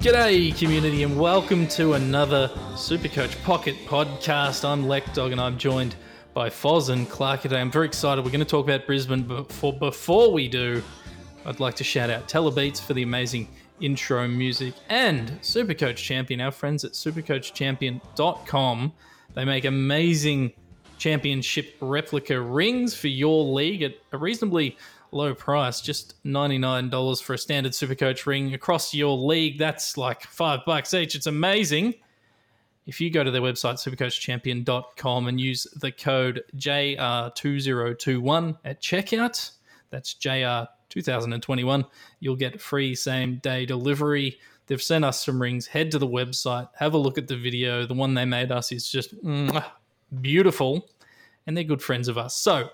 G'day community and welcome to another Supercoach Pocket Podcast. I'm Lekdog and I'm joined by Foz and Clarky today. I'm very excited. We're going to talk about Brisbane, but before we do, I'd like to shout out Telebeats for the amazing intro music and Supercoach Champion, our friends at supercoachchampion.com. They make amazing championship replica rings for your league at a reasonably low price, just $99 for a standard Supercoach ring across your league. That's like $5 each. It's amazing. If you go to their website, supercoachchampion.com, and use the code JR2021 at checkout, that's JR2021, you'll get free same-day delivery. They've sent us some rings. Head to the website, have a look at the video. The one they made us is just beautiful, and they're good friends of us. So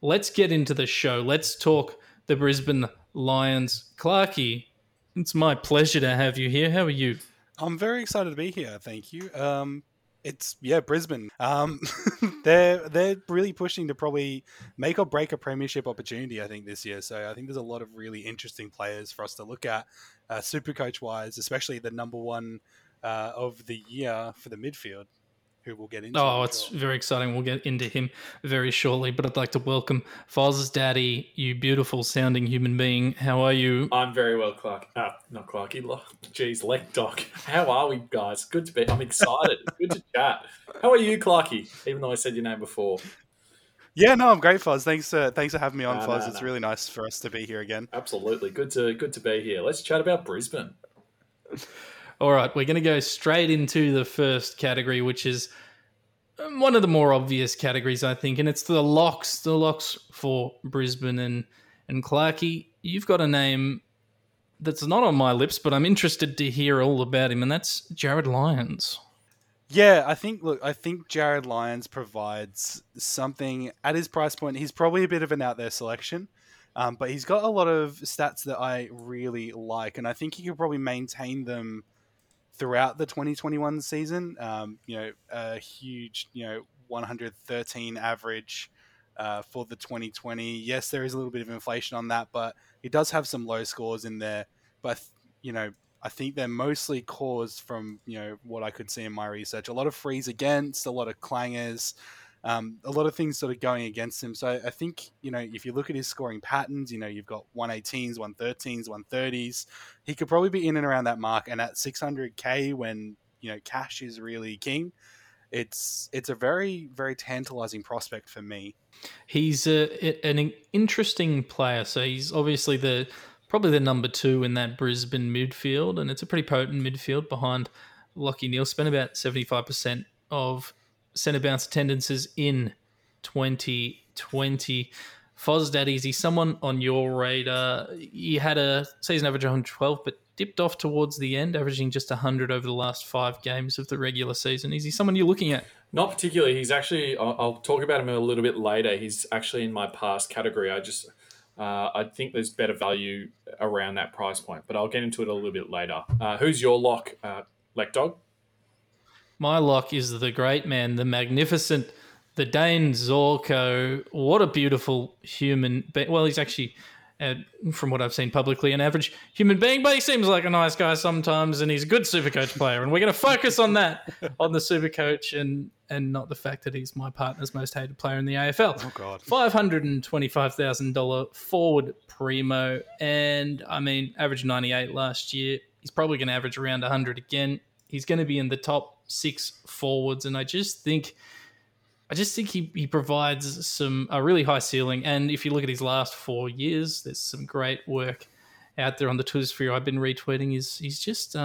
let's get into the show. Let's talk the Brisbane Lions. Clarky, it's my pleasure to have you here. How are you? I'm very excited to be here. Thank you. Brisbane. They're really pushing to probably make or break a premiership opportunity, I think, this year. So I think there's a lot of really interesting players for us to look at, Supercoach wise, especially the number one of the year for the midfield, who we'll get into. Oh, it's very exciting. We'll get into him very shortly, but I'd like to welcome Fozdaddy, you beautiful sounding human being. How are you? I'm very well, Lekdog. How are we, guys? Good to be. I'm excited. Good to chat. How are you, Clarky? Even though I said your name before. Yeah, no, I'm great, Foz. Thanks for having me on, Foz. It's really nice for us to be here again. Absolutely. Good to be here. Let's chat about Brisbane. All right, we're going to go straight into the first category, which is one of the more obvious categories, I think, and it's the locks for Brisbane. And Clarky, you've got a name that's not on my lips, but I'm interested to hear all about him, and that's Jarryd Lyons. Yeah, I think Jarryd Lyons provides something at his price point. He's probably a bit of an out there selection. But he's got a lot of stats that I really like, and I think he could probably maintain them throughout the 2021 season. A huge, 113 average for the 2020. Yes, there is a little bit of inflation on that, but it does have some low scores in there. But, I think they're mostly caused from, what I could see in my research. A lot of frees against, a lot of clangers, a lot of things sort of going against him. So I think, if you look at his scoring patterns, you've got 118s, 113s, 130s. He could probably be in and around that mark. And at $600K, when, cash is really king, it's a very, very tantalizing prospect for me. He's an interesting player. So he's obviously probably the number two in that Brisbane midfield. And it's a pretty potent midfield behind Lachie Neale. Spent about 75% of centre bounce attendances in 2020. Fozdaddy, is he someone on your radar? He had a season average of 112, but dipped off towards the end, averaging just 100 over the last 5 games of the regular season. Is he someone you're looking at? Not particularly. He's actually, I'll talk about him a little bit later. He's actually in my past category. I just, I think there's better value around that price point, but I'll get into it a little bit later. Who's your lock, Lekdog? My lock is the great man, the magnificent, the Dane Zorko. What a beautiful human being. Well, he's actually, from what I've seen publicly, an average human being, but he seems like a nice guy sometimes, and he's a good Supercoach player, and we're going to focus on that, on the Supercoach, and not the fact that he's my partner's most hated player in the AFL. Oh, God. $525,000 forward primo, and, averaged 98 last year. He's probably going to average around 100 again. He's going to be in the top 6 forwards, and I just think he provides a really high ceiling. And if you look at his last 4 years, there's some great work out there on the Twitter sphere. I've been retweeting. He's just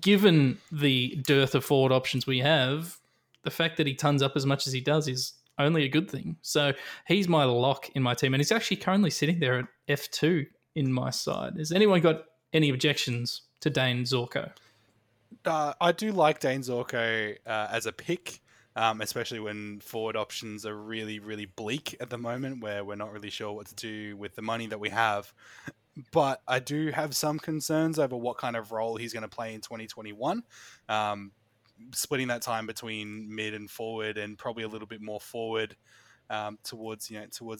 given the dearth of forward options we have, the fact that he tons up as much as he does is only a good thing. So he's my lock in my team, and he's actually currently sitting there at F2 in my side. Has anyone got any objections to Dane Zorko? I do like Dane Zorko as a pick. especially when forward options are really, really bleak at the moment, where we're not really sure what to do with the money that we have. But I do have some concerns over what kind of role he's going to play in 2021. Splitting that time between mid and forward, and probably a little bit more forward towards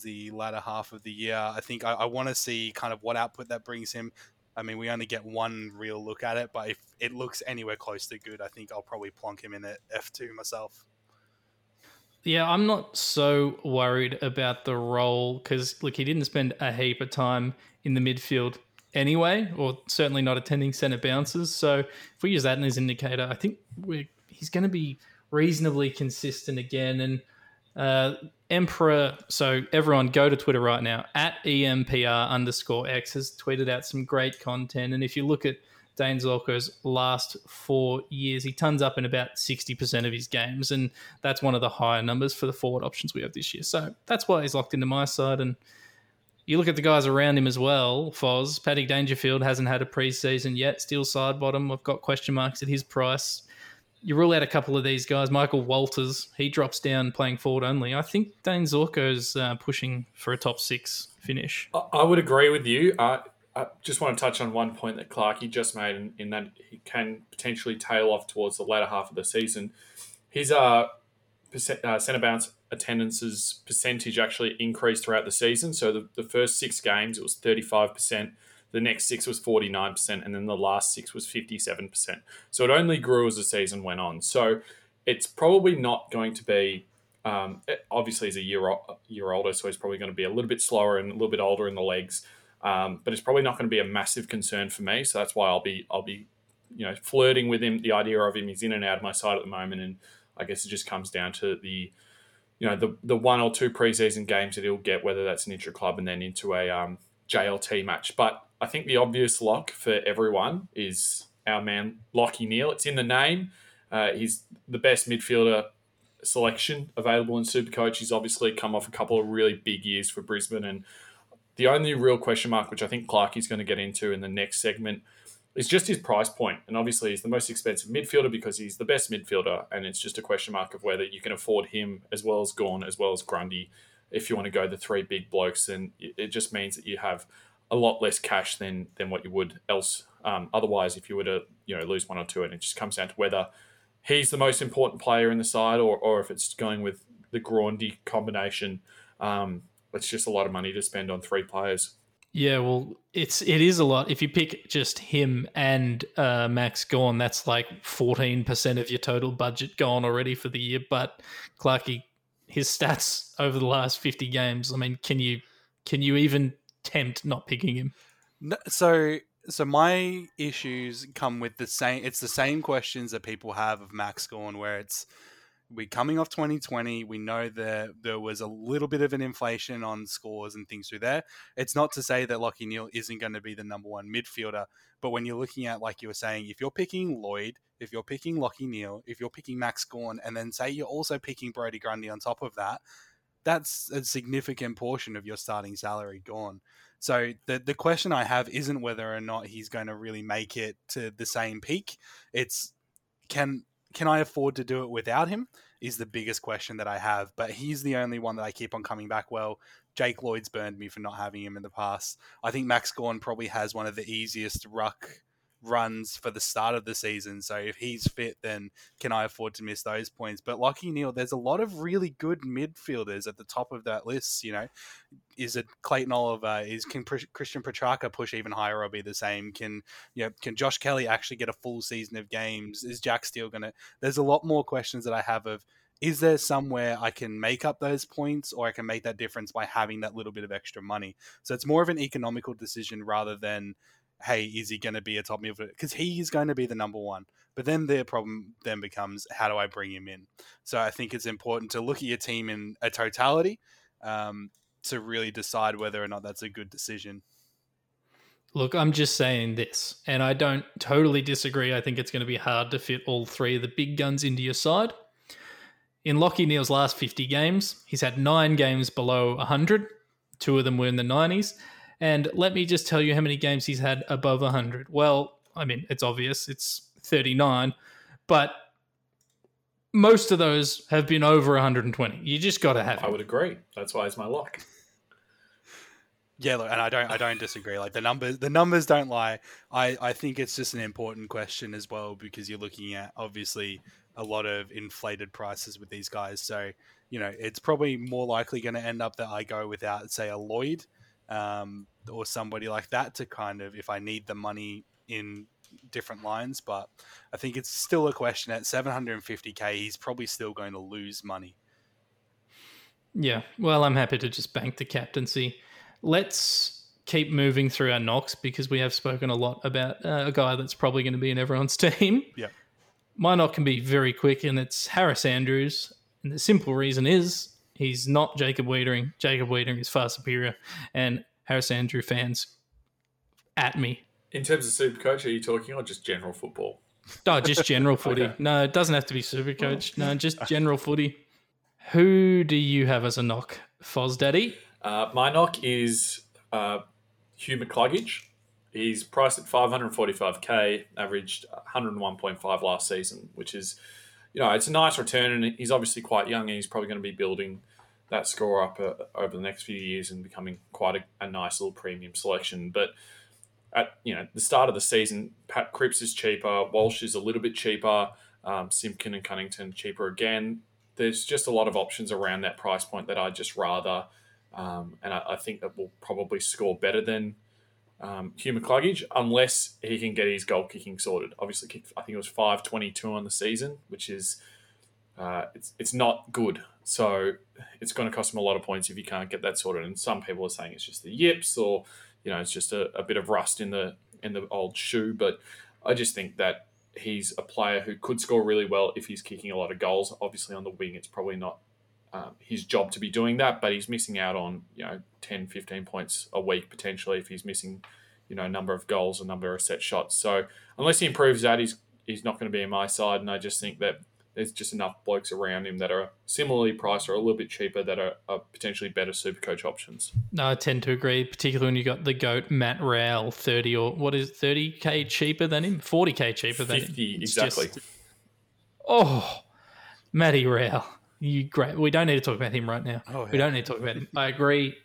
the latter half of the year. I think I want to see kind of what output that brings him. I mean, we only get one real look at it, but if it looks anywhere close to good, I think I'll probably plonk him in at F2 myself. Yeah, I'm not so worried about the role because, look, he didn't spend a heap of time in the midfield anyway, or certainly not attending centre bounces. So if we use that as an indicator, I think he's going to be reasonably consistent again. And Emperor, so everyone go to Twitter right now, at EMPR_X has tweeted out some great content. And if you look at Dane Zorko's last 4 years, he turns up in about 60% of his games. And that's one of the higher numbers for the forward options we have this year. So that's why he's locked into my side. And you look at the guys around him as well, Foz. Paddy Dangerfield hasn't had a preseason yet, still side bottom. I've got question marks at his price. You rule out a couple of these guys. Michael Walters, he drops down playing forward only. I think Dane Zorko's pushing for a top six finish. I would agree with you. I just want to touch on one point that Clarky just made in that he can potentially tail off towards the latter half of the season. His centre bounce attendances percentage actually increased throughout the season. So the first six games, it was 35%. The next six was 49%, and then the last six was 57%. So it only grew as the season went on. So it's probably not going to be, obviously he's a year older, so he's probably going to be a little bit slower and a little bit older in the legs. But it's probably not going to be a massive concern for me. So that's why I'll be, flirting with him. The idea of him, he's in and out of my side at the moment. And I guess it just comes down to the one or two preseason games that he'll get, whether that's an intra club and then into a JLT match. But I think the obvious lock for everyone is our man, Lachie Neale. It's in the name. He's the best midfielder selection available in Supercoach. He's obviously come off a couple of really big years for Brisbane. And the only real question mark, which I think Clarky's going to get into in the next segment, is just his price point. And obviously he's the most expensive midfielder because he's the best midfielder. And it's just a question mark of whether you can afford him as well as Gawn, as well as Grundy. If you want to go the three big blokes, then it just means that you have a lot less cash than what you would else. Otherwise, if you were to lose one or two, and it just comes down to whether he's the most important player in the side or if it's going with the Grundy combination. It's just a lot of money to spend on three players. Yeah, well, it is a lot. If you pick just him and Max Gawn, that's like 14% of your total budget gone already for the year. But Clarky, his stats over the last 50 games, I mean, can you even tempt not picking him? No, so my issues come with the same questions that people have of Max Gawn, where it's, we're coming off 2020. We know that there was a little bit of an inflation on scores and things through there. It's not to say that Lachie Neale isn't going to be the number one midfielder, but when you're looking at, like you were saying, if you're picking Lloyd, if you're picking Lachie Neale, if you're picking Max Gawn, and then say you're also picking Brodie Grundy on top of that, that's a significant portion of your starting salary gone. So the question I have isn't whether or not he's going to really make it to the same peak. It's can I afford to do it without him is the biggest question that I have. But he's the only one that I keep on coming back. Well, Jake Lloyd's burned me for not having him in the past. I think Max Gawn probably has one of the easiest ruck runs for the start of the season. So if he's fit, then can I afford to miss those points? But Lachie Neale, there's a lot of really good midfielders at the top of that list. Is it Clayton Oliver? Can Christian Petrarca push even higher or be the same? Can Josh Kelly actually get a full season of games? Is Jack Steele going to... There's a lot more questions that I have of, is there somewhere I can make up those points, or I can make that difference by having that little bit of extra money? So it's more of an economical decision rather than, hey, is he going to be a top midfielder? Because he is going to be the number one. But then their problem then becomes, how do I bring him in? So I think it's important to look at your team in a totality to really decide whether or not that's a good decision. Look, I'm just saying this, and I don't totally disagree. I think it's going to be hard to fit all three of the big guns into your side. In Lachie Neale's last 50 games, he's had 9 games below 100. 2 of them were in the 90s. And let me just tell you how many games he's had above 100. Well, I mean, it's obvious. It's 39. But most of those have been over 120. You just got to have it. I would agree. That's why it's my lock. Yeah, look, and I don't disagree. Like the numbers don't lie. I think it's just an important question as well, because you're looking at obviously a lot of inflated prices with these guys. So, you know, it's probably more likely going to end up that I go without, say, a Lloyd or somebody like that to kind of, if I need the money in different lines. But I think it's still a question at 750K, he's probably still going to lose money. Yeah, well, I'm happy to just bank the captaincy. Let's keep moving through our knocks, because we have spoken a lot about a guy that's probably going to be in everyone's team. Yeah. My knock can be very quick, and it's Harris Andrews. And the simple reason is he's not Jacob Wiedering. Jacob Wiedering is far superior, and Harris Andrews fans at me. In terms of Supercoach, are you talking or just general football? Oh, just general footy. Okay. No, it doesn't have to be Supercoach. No, just general footy. Who do you have as a knock, Fozdaddy? My knock is Hugh McCluggage. He's priced at 545K, averaged 101.5 last season, which is, you know, it's a nice return, and he's obviously quite young, and he's probably going to be building that score up over the next few years and becoming quite a nice little premium selection. But at, you know, the start of the season, Pat Cripps is cheaper, Walsh is a little bit cheaper, Simkin and Cunnington cheaper again. There's just a lot of options around that price point that I'd just rather, and I think that will probably score better than Hugh McCluggage, unless he can get his goal kicking sorted. Obviously, kicked, I think it was 5.22 on the season, which is it's not good. So it's going to cost him a lot of points if you can't get that sorted. And some people are saying it's just the yips, or you know, it's just a bit of rust in the old shoe. But I just think that he's a player who could score really well if he's kicking a lot of goals. Obviously, on the wing, it's probably not his job to be doing that, but he's missing out on, you know, 10, 15 points a week potentially if he's missing, you know, a number of goals, a number of set shots. So unless he improves that, he's not going to be in my side. And I just think that there's just enough blokes around him that are similarly priced or a little bit cheaper that are potentially better Supercoach options. No, I tend to agree, particularly when you got the GOAT, Matt Rowell, 30 or what is it, 30K cheaper than him? 40K cheaper than him. 50, exactly. Just, oh, Matty Rowell. You great. We don't need to talk about him right now. Oh, yeah. We don't need to talk about him. I agree.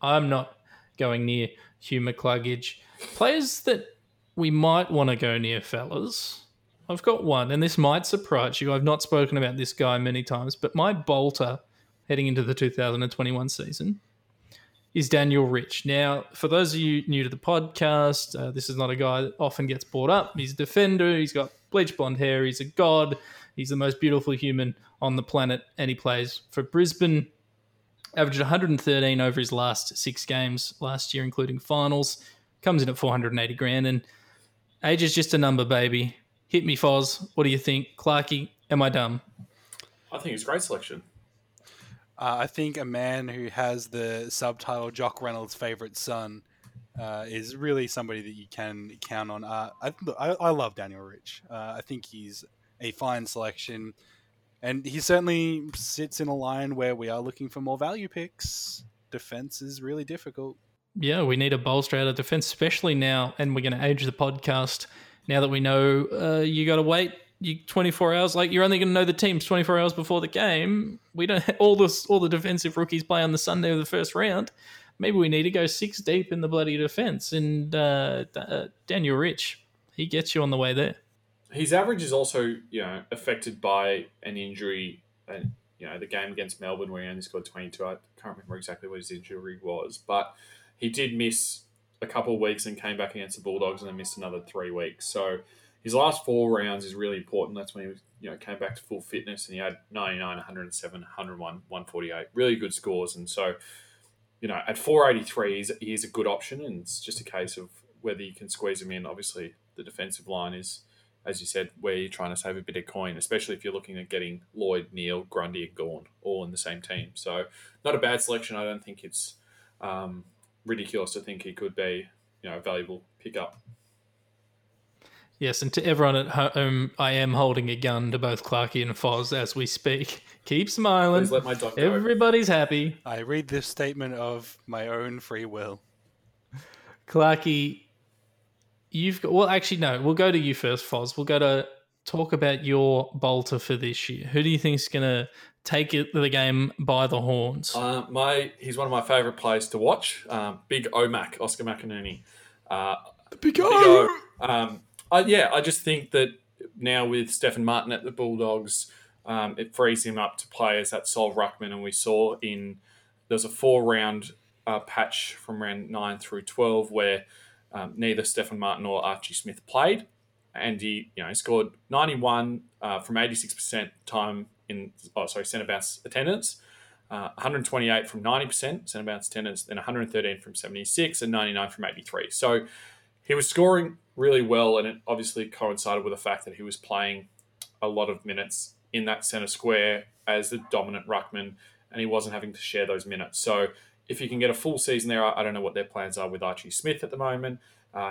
I'm not going near Hugh McCluggage. Players that we might want to go near, fellas. I've got one, and this might surprise you. I've not spoken about this guy many times, but my bolter heading into the 2021 season is Daniel Rich. Now, for those of you new to the podcast, this is not a guy that often gets brought up. He's a defender. He's got bleach blonde hair. He's a god. He's the most beautiful human on the planet, and he plays for Brisbane. Averaged 113 over his last 6 games last year, including finals. Comes in at 480 grand, and age is just a number, baby. Hit me, Foz. What do you think? Clarky, am I dumb? I think it's a great selection. I think a man who has the subtitle Jock Reynolds' favourite son is really somebody that you can count on. I love Daniel Rich. I think he's a fine selection. And he certainly sits in a line where we are looking for more value picks. Defence is really difficult. Yeah, we need a bolster out of defence, especially now. And we're going to age the podcast now that we know you got to wait 24 hours. Like, you're only going to know the teams 24 hours before the game. We don't all the defensive rookies play on the Sunday of the first round. Maybe we need to go 6 deep in the bloody defence. And Daniel Rich, he gets you on the way there. His average is also, you know, affected by an injury. And, you know, the game against Melbourne where he only scored 22. I can't remember exactly what his injury was, but he did miss a couple of weeks and came back against the Bulldogs and then missed another 3 weeks. So his last 4 rounds is really important. That's when he was, you know, came back to full fitness, and he had 99, 107, 101, 148. Really good scores. And so, you know, at 483, he is a good option, and it's just a case of whether you can squeeze him in. Obviously, the defensive line is, as you said, where you're trying to save a bit of coin, especially if you're looking at getting Lloyd, Neale, Grundy and Gawn all in the same team. So not a bad selection. I don't think it's ridiculous to think he could be, you know, a valuable pickup. Yes, and to everyone at home, I am holding a gun to both Clarky and Foz as we speak. Keep smiling. Please let my dog go. Everybody's happy. I read this statement of my own free will. Clarky, you've got... Well, actually, no. We'll go to you first, Foz. We'll go to talk about your bolter for this year. Who do you think is going to take it the game by the horns? He's one of my favourite players to watch. Big O-Mac, Oscar McInerney. The Big O! I just think that now with Stefan Martin at the Bulldogs, it frees him up to play as that sole ruckman. And we saw there's a four-round patch from round 9 through 12 where neither Stefan Martin or Archie Smith played. And he, scored 91 from 86% time centre bounce attendance, 128 from 90% centre bounce attendance, then 113 from 76 and 99 from 83. So he was scoring really well, and it obviously coincided with the fact that he was playing a lot of minutes in that centre square as the dominant ruckman, and he wasn't having to share those minutes. So if you can get a full season there, I don't know what their plans are with Archie Smith at the moment.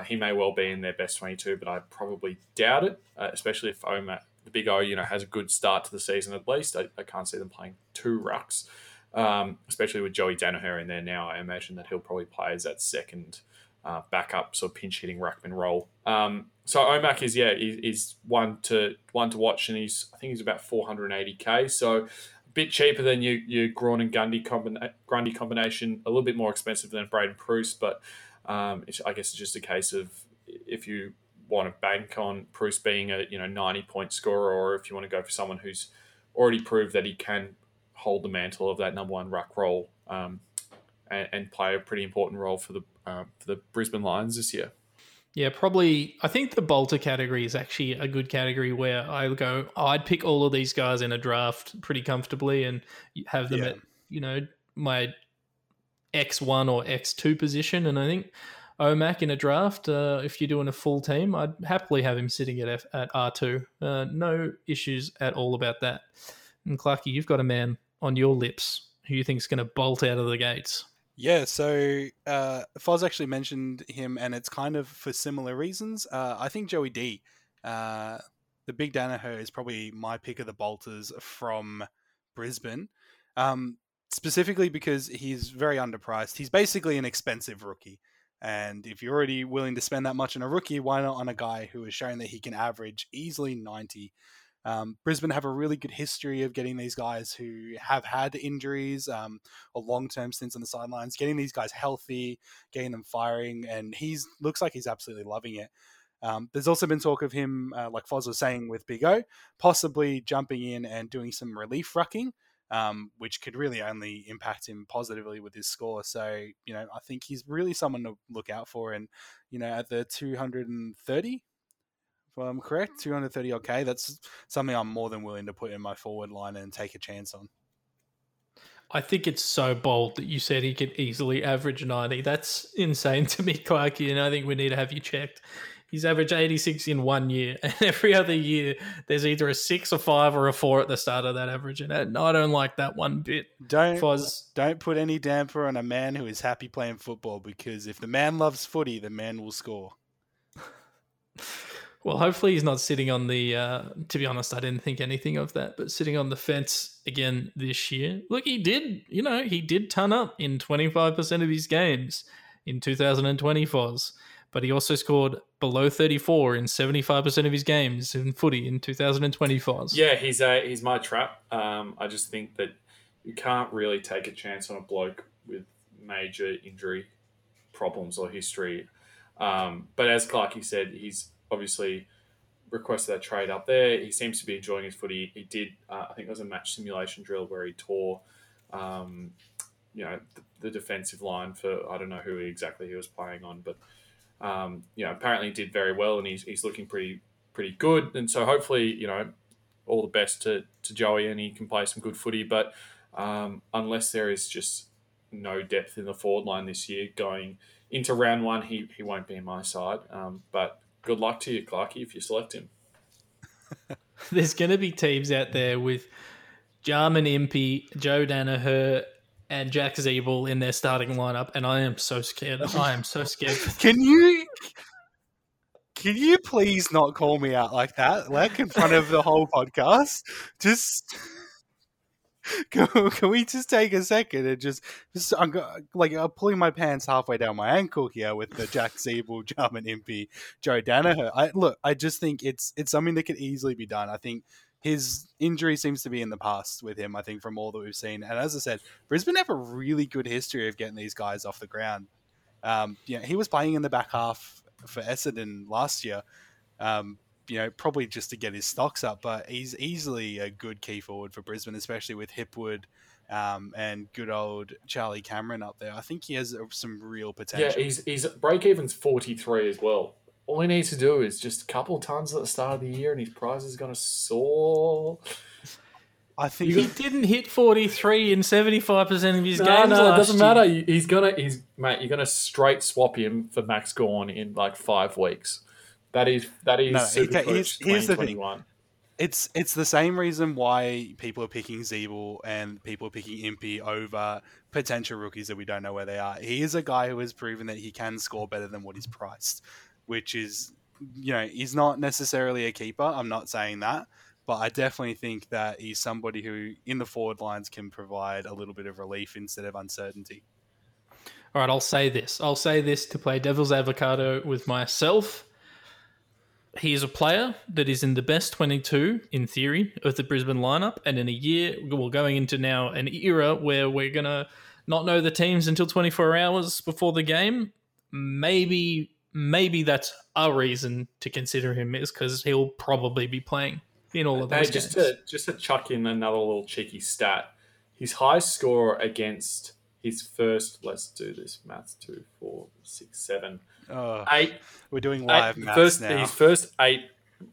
He may well be in their best 22, but I probably doubt it, especially if Omar, the Big O, has a good start to the season at least. I can't see them playing two rucks, especially with Joey Daniher in there now. I imagine that he'll probably play as that second backup, sort of pinch-hitting ruckman role. So Omac is, is one to watch, and I think he's about 480k, so a bit cheaper than your Grawn and Grundy combination, a little bit more expensive than Braden Pruce, but I guess it's just a case of if you want to bank on Pruce being a 90-point scorer, or if you want to go for someone who's already proved that he can hold the mantle of that number one ruck role and play a pretty important role for the Brisbane Lions this year. Yeah, probably. I think the bolter category is actually a good category where I go, I'd pick all of these guys in a draft pretty comfortably and have them at my X1 or X2 position, and I think O-Mac in a draft, if you're doing a full team, I'd happily have him sitting at R2. No issues at all about that. And Clarky, you've got a man on your lips who you think is going to bolt out of the gates. Yeah, so Foz actually mentioned him, and it's kind of for similar reasons. I think Joey D, the Big Daniher, is probably my pick of the bolters from Brisbane. Specifically because he's very underpriced. He's basically an expensive rookie. And if you're already willing to spend that much on a rookie, why not on a guy who has shown that he can average easily 90? Brisbane have a really good history of getting these guys who have had injuries or long-term stints on the sidelines, getting these guys healthy, getting them firing. And he looks like he's absolutely loving it. There's also been talk of him, like Foz was saying with Big O, possibly jumping in and doing some relief rucking. Which could really only impact him positively with his score. So, I think he's really someone to look out for. And, at the 230, if I'm correct, 230, okay, that's something I'm more than willing to put in my forward line and take a chance on. I think it's so bold that you said he could easily average 90. That's insane to me, Clarky, and I think we need to have you checked. He's averaged 86 in 1 year, and every other year there's either a 6, a 5, or a 4 at the start of that average, and I don't like that one bit. Don't put any damper on a man who is happy playing football, because if the man loves footy, the man will score. Well, hopefully he's not sitting on the. To be honest, I didn't think anything of that, but sitting on the fence again this year. Look, he did. He did ton up in 25% of his games in 2020, Foz. But he also scored below 34 in 75% of his games in footy in 2025. Yeah, he's my trap. I just think that you can't really take a chance on a bloke with major injury problems or history. But as Clarky said, he's obviously requested that trade up there. He seems to be enjoying his footy. He did, I think it was a match simulation drill where he tore... the defensive line for I don't know who exactly he was playing on, but... apparently did very well, and he's looking pretty good. And so hopefully, all the best to Joey, and he can play some good footy. But unless there is just no depth in the forward line this year, going into round 1, he won't be in my side. But good luck to you, Clarky, if you select him. There's going to be teams out there with Jarman Impey, Joe Daniher, and Jack Ziebell in their starting lineup, and I am so scared. Can you please not call me out like that, Lek, in front of the whole podcast? Just Can we just take a second and just I'm pulling my pants halfway down my ankle here with the Jack Ziebell, Jarman Impey, Joey Daniher. I just think it's something that could easily be done. I think his injury seems to be in the past with him, I think, from all that we've seen. And as I said, Brisbane have a really good history of getting these guys off the ground. He was playing in the back half for Essendon last year, probably just to get his stocks up, but he's easily a good key forward for Brisbane, especially with Hipwood and good old Charlie Cameron up there. I think he has some real potential. Yeah, he's break-even's 43 as well. All he needs to do is just a couple tons at the start of the year and his price is going to soar. I think he didn't hit 43 in 75% of his games. No, it doesn't matter. You're going to straight swap him for Max Gawn in like 5 weeks. That is Supercoach 2021. It's the same reason why people are picking Ziebell and people are picking Impey over potential rookies that we don't know where they are. He is a guy who has proven that he can score better than what he's priced, which is, he's not necessarily a keeper. I'm not saying that, but I definitely think that he's somebody who in the forward lines can provide a little bit of relief instead of uncertainty. All right, I'll say this to play devil's avocado with myself. He is a player that is in the best 22, in theory, of the Brisbane lineup. And in a year, we're going into now an era where we're going to not know the teams until 24 hours before the game. Maybe that's a reason to consider him, is because he'll probably be playing in all of those games. Just to chuck in another little cheeky stat, his high score against his first, let's do this, maths, 2, 4, 6, 7... Eight. We're doing live maths now. His first 8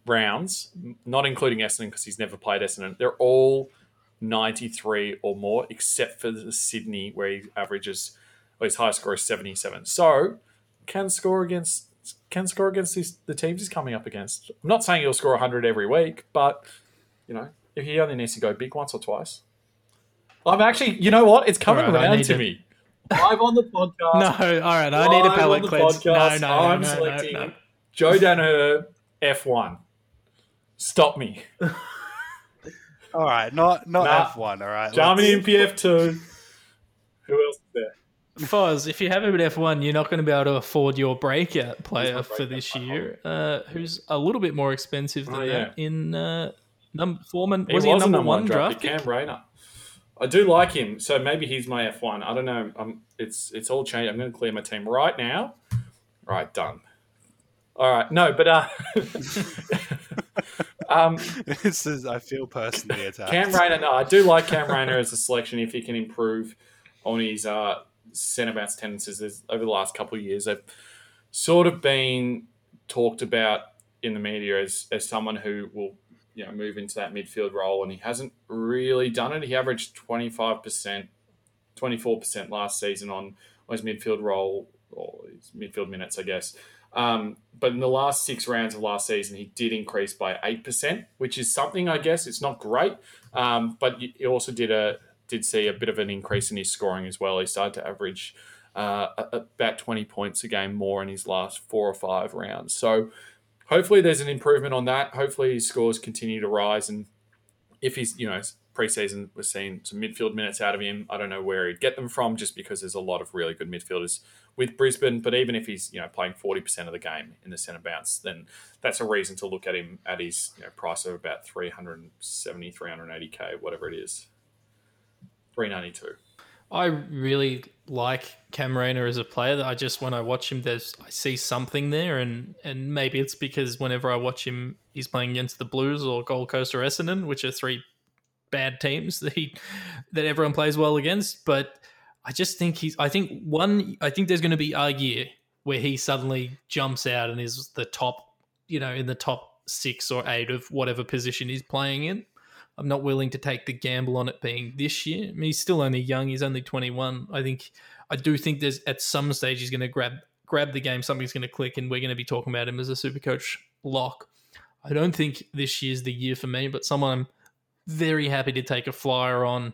rounds, not including Essendon because he's never played Essendon, they're all 93 or more, except for the Sydney where he averages, or his high score is 77. So can score against the teams he's coming up against. I'm not saying he'll score 100 every week, but if he only needs to go big once or twice. I'm actually, you know what? It's coming around to me. Live on the podcast. No, all right. I need a palate cleanse. No. I'm selecting no. Joey Daniher F1. Stop me. All right, not F1. All right, Jarman Impey F2. Who else is there? Foz, if you have him at F1, you're not going to be able to afford your breakout player for this year, who's a little bit more expensive than that. In Foreman, was he a number one draft? Cam Rayner. I do like him, so maybe he's my F1. I don't know. It's all changed. I'm going to clear my team right now. All right, done. All right, no, but this is, I feel personally attacked. Cam Rayner, no, I do like Cam Rayner as a selection if he can improve on his centre bounce tendencies. Over the last couple of years, they've sort of been talked about in the media as someone who will move into that midfield role, and he hasn't really done it. He averaged 24% last season on his midfield role, or his midfield minutes, I guess. But in the last 6 rounds of last season, he did increase by 8%, which is something, I guess. It's not great, but he also did see a bit of an increase in his scoring as well. He started to average about 20 points a game more in his last 4 or 5 rounds. So hopefully there's an improvement on that. Hopefully his scores continue to rise. And if he's, preseason, we're seeing some midfield minutes out of him. I don't know where he'd get them from, just because there's a lot of really good midfielders with Brisbane. But even if he's, playing 40% of the game in the centre bounce, then that's a reason to look at him at his price of about 370, 380K, whatever it is, 392. I really like Cam Rayner as a player. I just, when I watch him, I see something there, and maybe it's because whenever I watch him, he's playing against the Blues or Gold Coast or Essendon, which are 3 bad teams that everyone plays well against. But I just think I think there's going to be a year where he suddenly jumps out and is the top, in the top 6 or 8 of whatever position he's playing in. I'm not willing to take the gamble on it being this year. I mean, he's still only young. He's only 21. I do think there's at some stage he's going to grab the game. Something's going to click, and we're going to be talking about him as a Supercoach lock. I don't think this year's the year for me, but someone I'm very happy to take a flyer on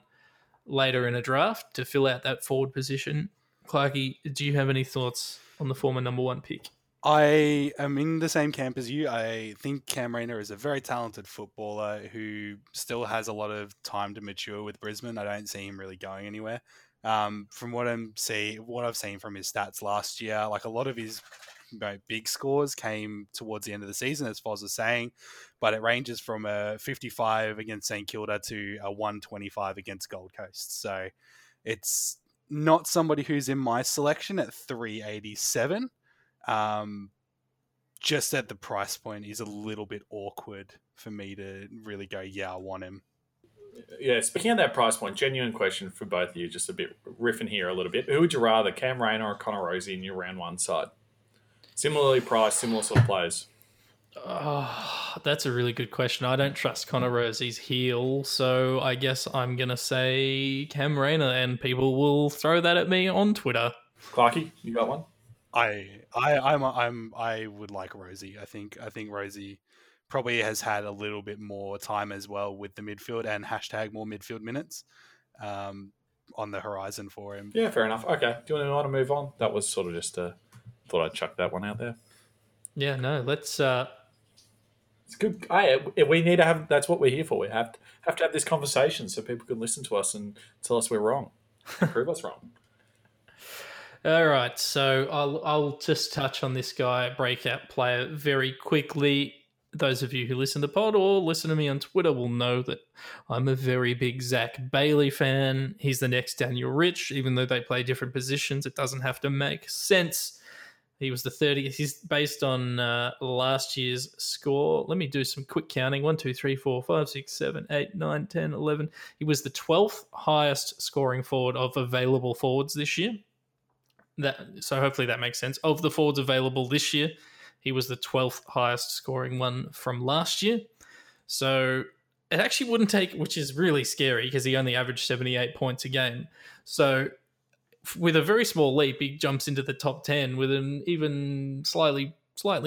later in a draft to fill out that forward position. Clarky, do you have any thoughts on the former number 1 pick? I am in the same camp as you. I think Cam Rayner is a very talented footballer who still has a lot of time to mature with Brisbane. I don't see him really going anywhere. From what I've seen from his stats last year, like a lot of his big scores came towards the end of the season, as Foz was saying, but it ranges from a 55 against St Kilda to a 125 against Gold Coast. So it's not somebody who's in my selection at 387. Just at the price point is a little bit awkward for me to really go, yeah, I want him. Yeah, speaking of that price point, genuine question for both of you, just a bit riffing here a little bit. Who would you rather, Cam Rayner or Connor Rozee in your round one side? Similarly priced, similar sort of players. Oh, that's a really good question. I don't trust Connor Rosee's heel, so I guess I'm going to say Cam Rayner, and people will throw that at me on Twitter. Clarky, you got one? I would like Rozee. I think Rozee probably has had a little bit more time as well with the midfield, and hashtag more midfield minutes on the horizon for him. Yeah, fair enough. Okay, do you want to move on? That was sort of just a thought I'd chuck that one out there. Yeah, no, let's. It's good. We need to have. That's what we're here for. We have to have this conversation so people can listen to us and tell us we're wrong, prove us wrong. All right, so I'll just touch on this guy, breakout player, very quickly. Those of you who listen to the pod or listen to me on Twitter will know that I'm a very big Zach Bailey fan. He's the next Daniel Rich, even though they play different positions. It doesn't have to make sense. He was the 30th. He's based on last year's score. Let me do some quick counting. 1, 2, 3, 4, 5, 6, 7, 8, 9, 10, 11. He was the 12th highest scoring forward of available forwards this year. So hopefully that makes sense. Of the forwards available this year, he was the 12th highest scoring one from last year. So it actually wouldn't take, which is really scary because he only averaged 78 points a game. So with a very small leap, he jumps into the top 10. With an even slightly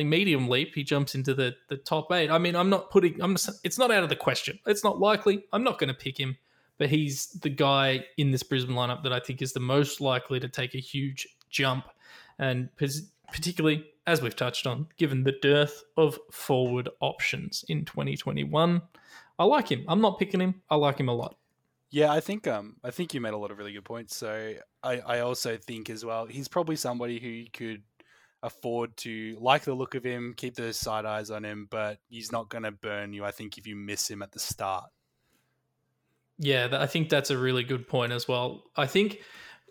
medium leap, he jumps into the top 8. I mean, it's not out of the question. It's not likely. I'm not going to pick him. But he's the guy in this Brisbane lineup that I think is the most likely to take a huge jump. And particularly, as we've touched on, given the dearth of forward options in 2021, I like him. I'm not picking him. I like him a lot. Yeah, I think you made a lot of really good points. So I also think as well, he's probably somebody who could afford to like the look of him, keep those side eyes on him, but he's not going to burn you, I think, if you miss him at the start. Yeah, I think that's a really good point as well. I think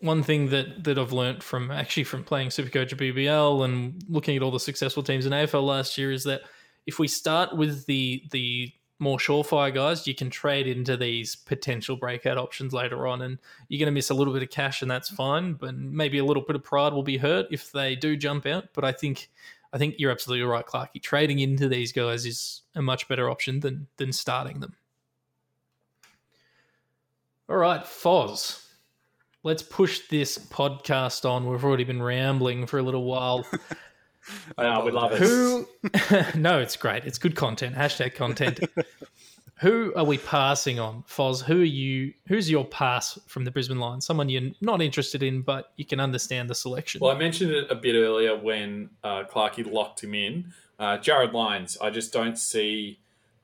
one thing that I've learnt from playing Supercoach at BBL and looking at all the successful teams in AFL last year is that if we start with the more surefire guys, you can trade into these potential breakout options later on, and you're going to miss a little bit of cash, and that's fine, but maybe a little bit of pride will be hurt if they do jump out. But I think you're absolutely right, Clarky. Trading into these guys is a much better option than starting them. All right, Foz, let's push this podcast on. We've already been rambling for a little while. We love it. No, it's great. It's good content. Hashtag content. Who are we passing on, Foz? Who's your pass from the Brisbane Lions? Someone you're not interested in, but you can understand the selection. Well, I mentioned it a bit earlier when Clarky locked him in. Jarryd Lyons, I just don't see...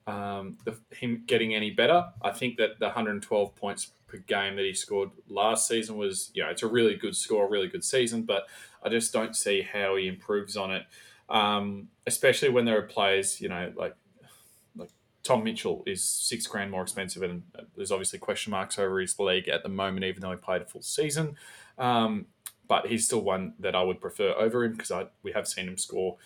him getting any better. I think that the 112 points per game that he scored last season was, it's a really good score, really good season, but I just don't see how he improves on it, especially when there are players, like Tom Mitchell is $6,000 more expensive, and there's obviously question marks over his league at the moment, even though he played a full season. But he's still one that I would prefer over him because we have seen him score,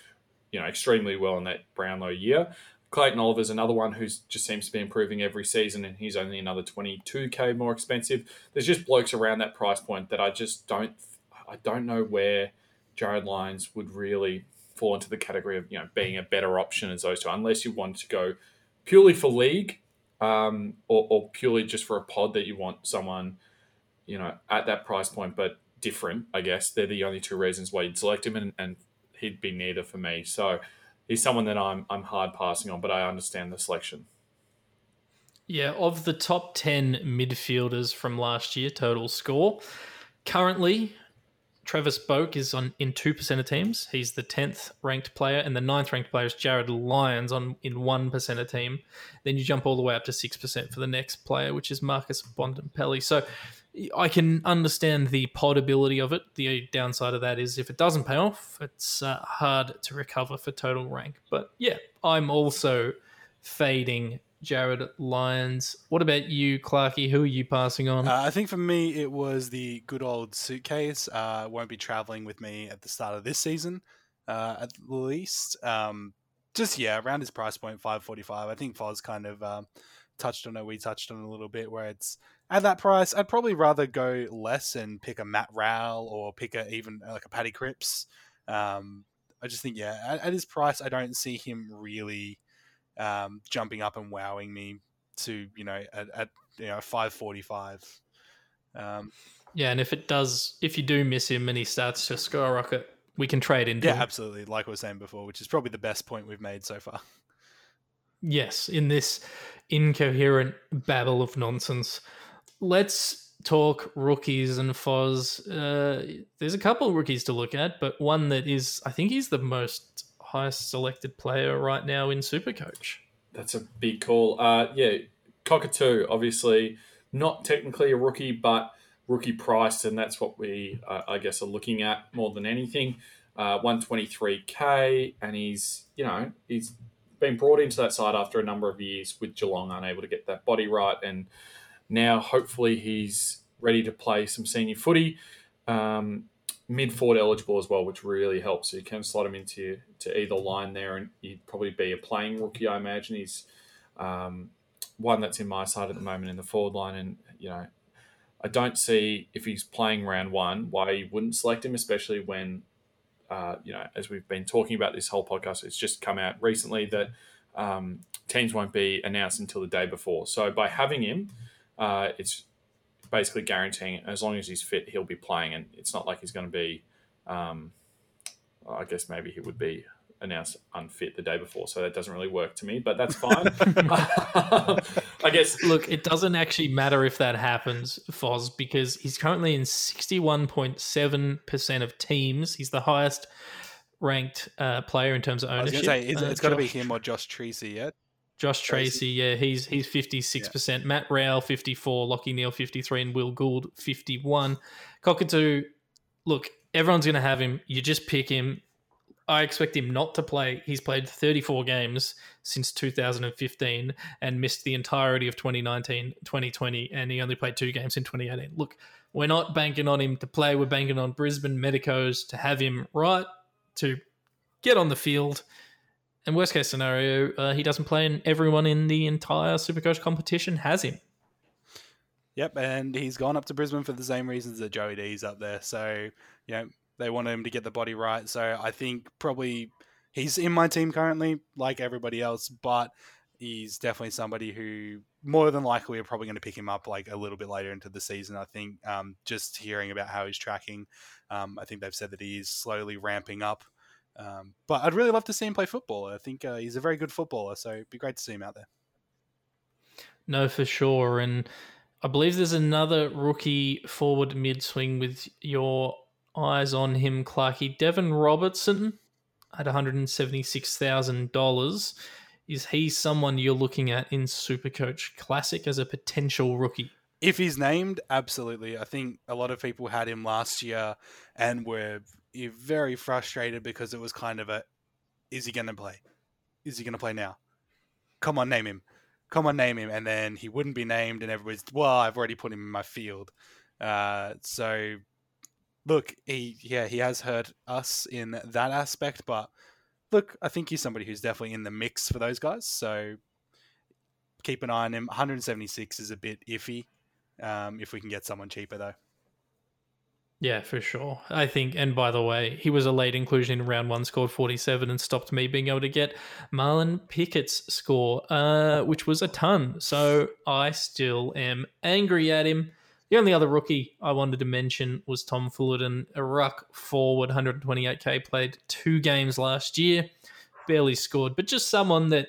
extremely well in that Brownlow year. Clayton Oliver is another one who just seems to be improving every season, and he's only another $22,000 more expensive. There's just blokes around that price point that I don't know where Jarryd Lyons would really fall into the category of being a better option as those two, unless you want to go purely for league or purely just for a pod that you want someone at that price point but different. I guess they're the only two reasons why you'd select him, and he'd be neither for me. So. He's someone that I'm hard passing on, but I understand the selection. Yeah, of the top 10 midfielders from last year, total score, currently Travis Boak is in 2% of teams. He's the 10th ranked player, and the 9th ranked player is Jarryd Lyons in 1% of team. Then you jump all the way up to 6% for the next player, which is Marcus Bontempelli. So I can understand the potability of it. The downside of that is if it doesn't pay off, it's hard to recover for total rank. But yeah, I'm also fading Jarryd Lyons. What about you, Clarky? Who are you passing on? I think for me, it was the good old suitcase. Won't be traveling with me at the start of this season, at least. Around his price point, $5.45. I think Foz kind of touched on it. We touched on it a little bit where it's at that price. I'd probably rather go less and pick a Matt Rowell or pick a Paddy Cripps. I just think, at his price, I don't see him really jumping up and wowing me to, at 5.45. And if you do miss him and he starts to skyrocket, we can trade into him. Yeah, absolutely. Like I was saying before, which is probably the best point we've made so far. Yes, in this incoherent babble of nonsense. Let's talk rookies and Foz. There's a couple of rookies to look at, but one that is, I think he's the most highest selected player right now in Supercoach. That's a big call. Cockatoo, obviously, not technically a rookie, but rookie priced, and that's what we, are looking at more than anything. 123K, and he's been brought into that side after a number of years with Geelong, unable to get that body right, and now hopefully he's ready to play some senior footy. Mid-forward eligible as well, which really helps. So you can slot him into either line there, and he'd probably be a playing rookie, I imagine. He's one that's in my side at the moment in the forward line, and I don't see if he's playing round one why you wouldn't select him, especially when as we've been talking about this whole podcast, it's just come out recently that teams won't be announced until the day before. So by having him, it's basically guaranteeing as long as he's fit, he'll be playing, and it's not like he's going to be maybe he would be announced unfit the day before, so that doesn't really work to me, but that's fine. Look, it doesn't actually matter if that happens, Foz, because he's currently in 61.7% of teams. He's the highest ranked player in terms of ownership. I was going to say, it's got to be him or Josh Treacy, yeah? Josh Treacy, yeah, he's 56%. Yeah. Matt Rowell, 54%. Lachie Neale, 53%. And Will Gould, 51%. Cockatoo, look, everyone's going to have him. You just pick him. I expect him not to play. He's played 34 games since 2015 and missed the entirety of 2019, 2020, and he only played 2 games in 2018. Look, we're not banking on him to play. We're banking on Brisbane Medicos to have him right to get on the field. And worst case scenario, he doesn't play and everyone in the entire Supercoach competition has him. Yep, and he's gone up to Brisbane for the same reasons that Joey D's up there. So, they want him to get the body right. So I think probably he's in my team currently, like everybody else, but he's definitely somebody who more than likely are probably going to pick him up like a little bit later into the season. I think just hearing about how he's tracking, I think they've said that he is slowly ramping up. But I'd really love to see him play football. I think he's a very good footballer, so it'd be great to see him out there. No, for sure. And I believe there's another rookie forward mid-swing with your eyes on him, Clarky. Devin Robertson at $176,000. Is he someone you're looking at in Supercoach Classic as a potential rookie? If he's named, absolutely. I think a lot of people had him last year and were very frustrated because it was kind of is he going to play? Is he going to play now? Come on, name him. Come on, name him. And then he wouldn't be named and everybody's, I've already put him in my field. So... Look, he has hurt us in that aspect, but look, I think he's somebody who's definitely in the mix for those guys, so keep an eye on him. 176 is a bit iffy, if we can get someone cheaper, though. Yeah, for sure. I think, and by the way, he was a late inclusion in round one, scored 47 and stopped me being able to get Marlon Pickett's score, which was a ton, so I still am angry at him. The only other rookie I wanted to mention was Tom Fullerton, a ruck forward, 128K, played 2 games last year, barely scored, but just someone that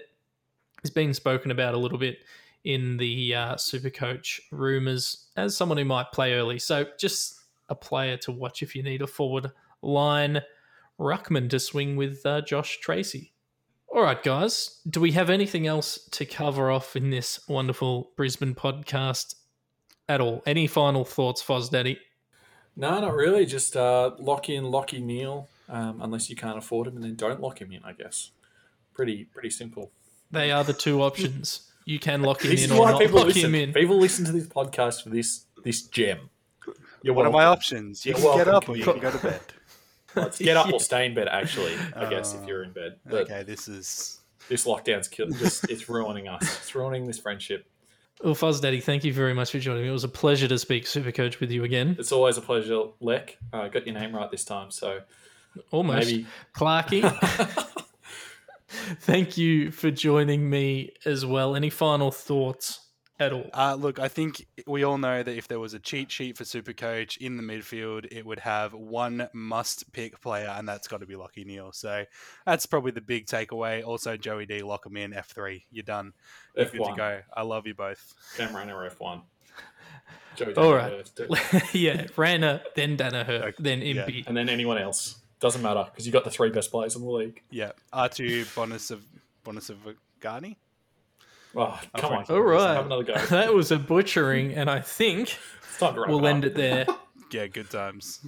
is being spoken about a little bit in the Supercoach rumours as someone who might play early. So just a player to watch if you need a forward line ruckman to swing with Josh Treacy. All right, guys, do we have anything else to cover off in this wonderful Brisbane podcast at all? Any final thoughts, Fozdaddy? No, not really. Just lock in Lachie Neale, unless you can't afford him, and then don't lock him in, I guess. Pretty simple. They are the two options. You can lock him in or not lock him in. People listen to this podcast for this gem. You're one of my options. You can get up or you can go to bed. Let's get up or stay in bed, actually, I guess, if you're in bed. But okay, this lockdown's killed. It's ruining us. It's ruining this friendship. Well, Fozdaddy, thank you very much for joining me. It was a pleasure to speak Supercoach with you again. It's always a pleasure, Lek. I got your name right this time, so almost. Maybe. Clarky. Thank you for joining me as well. Any final thoughts at all? Look, I think we all know that if there was a cheat sheet for Supercoach in the midfield, it would have one must-pick player, and that's got to be Lachie Neale. So that's probably the big takeaway. Also, Joey D, lock him in, F3. You're done. F1. Good to go. I love you both. Cam Rayner, F1. Joey all right. Yeah, Rayner, then Danaher, okay. Then Impey. Yeah. And then anyone else. Doesn't matter because you got the three best players in the league. Yeah, R2 bonus of Garni. Oh, come on! All right, have another go. That was a butchering, and I think we'll end it there. Yeah, good times.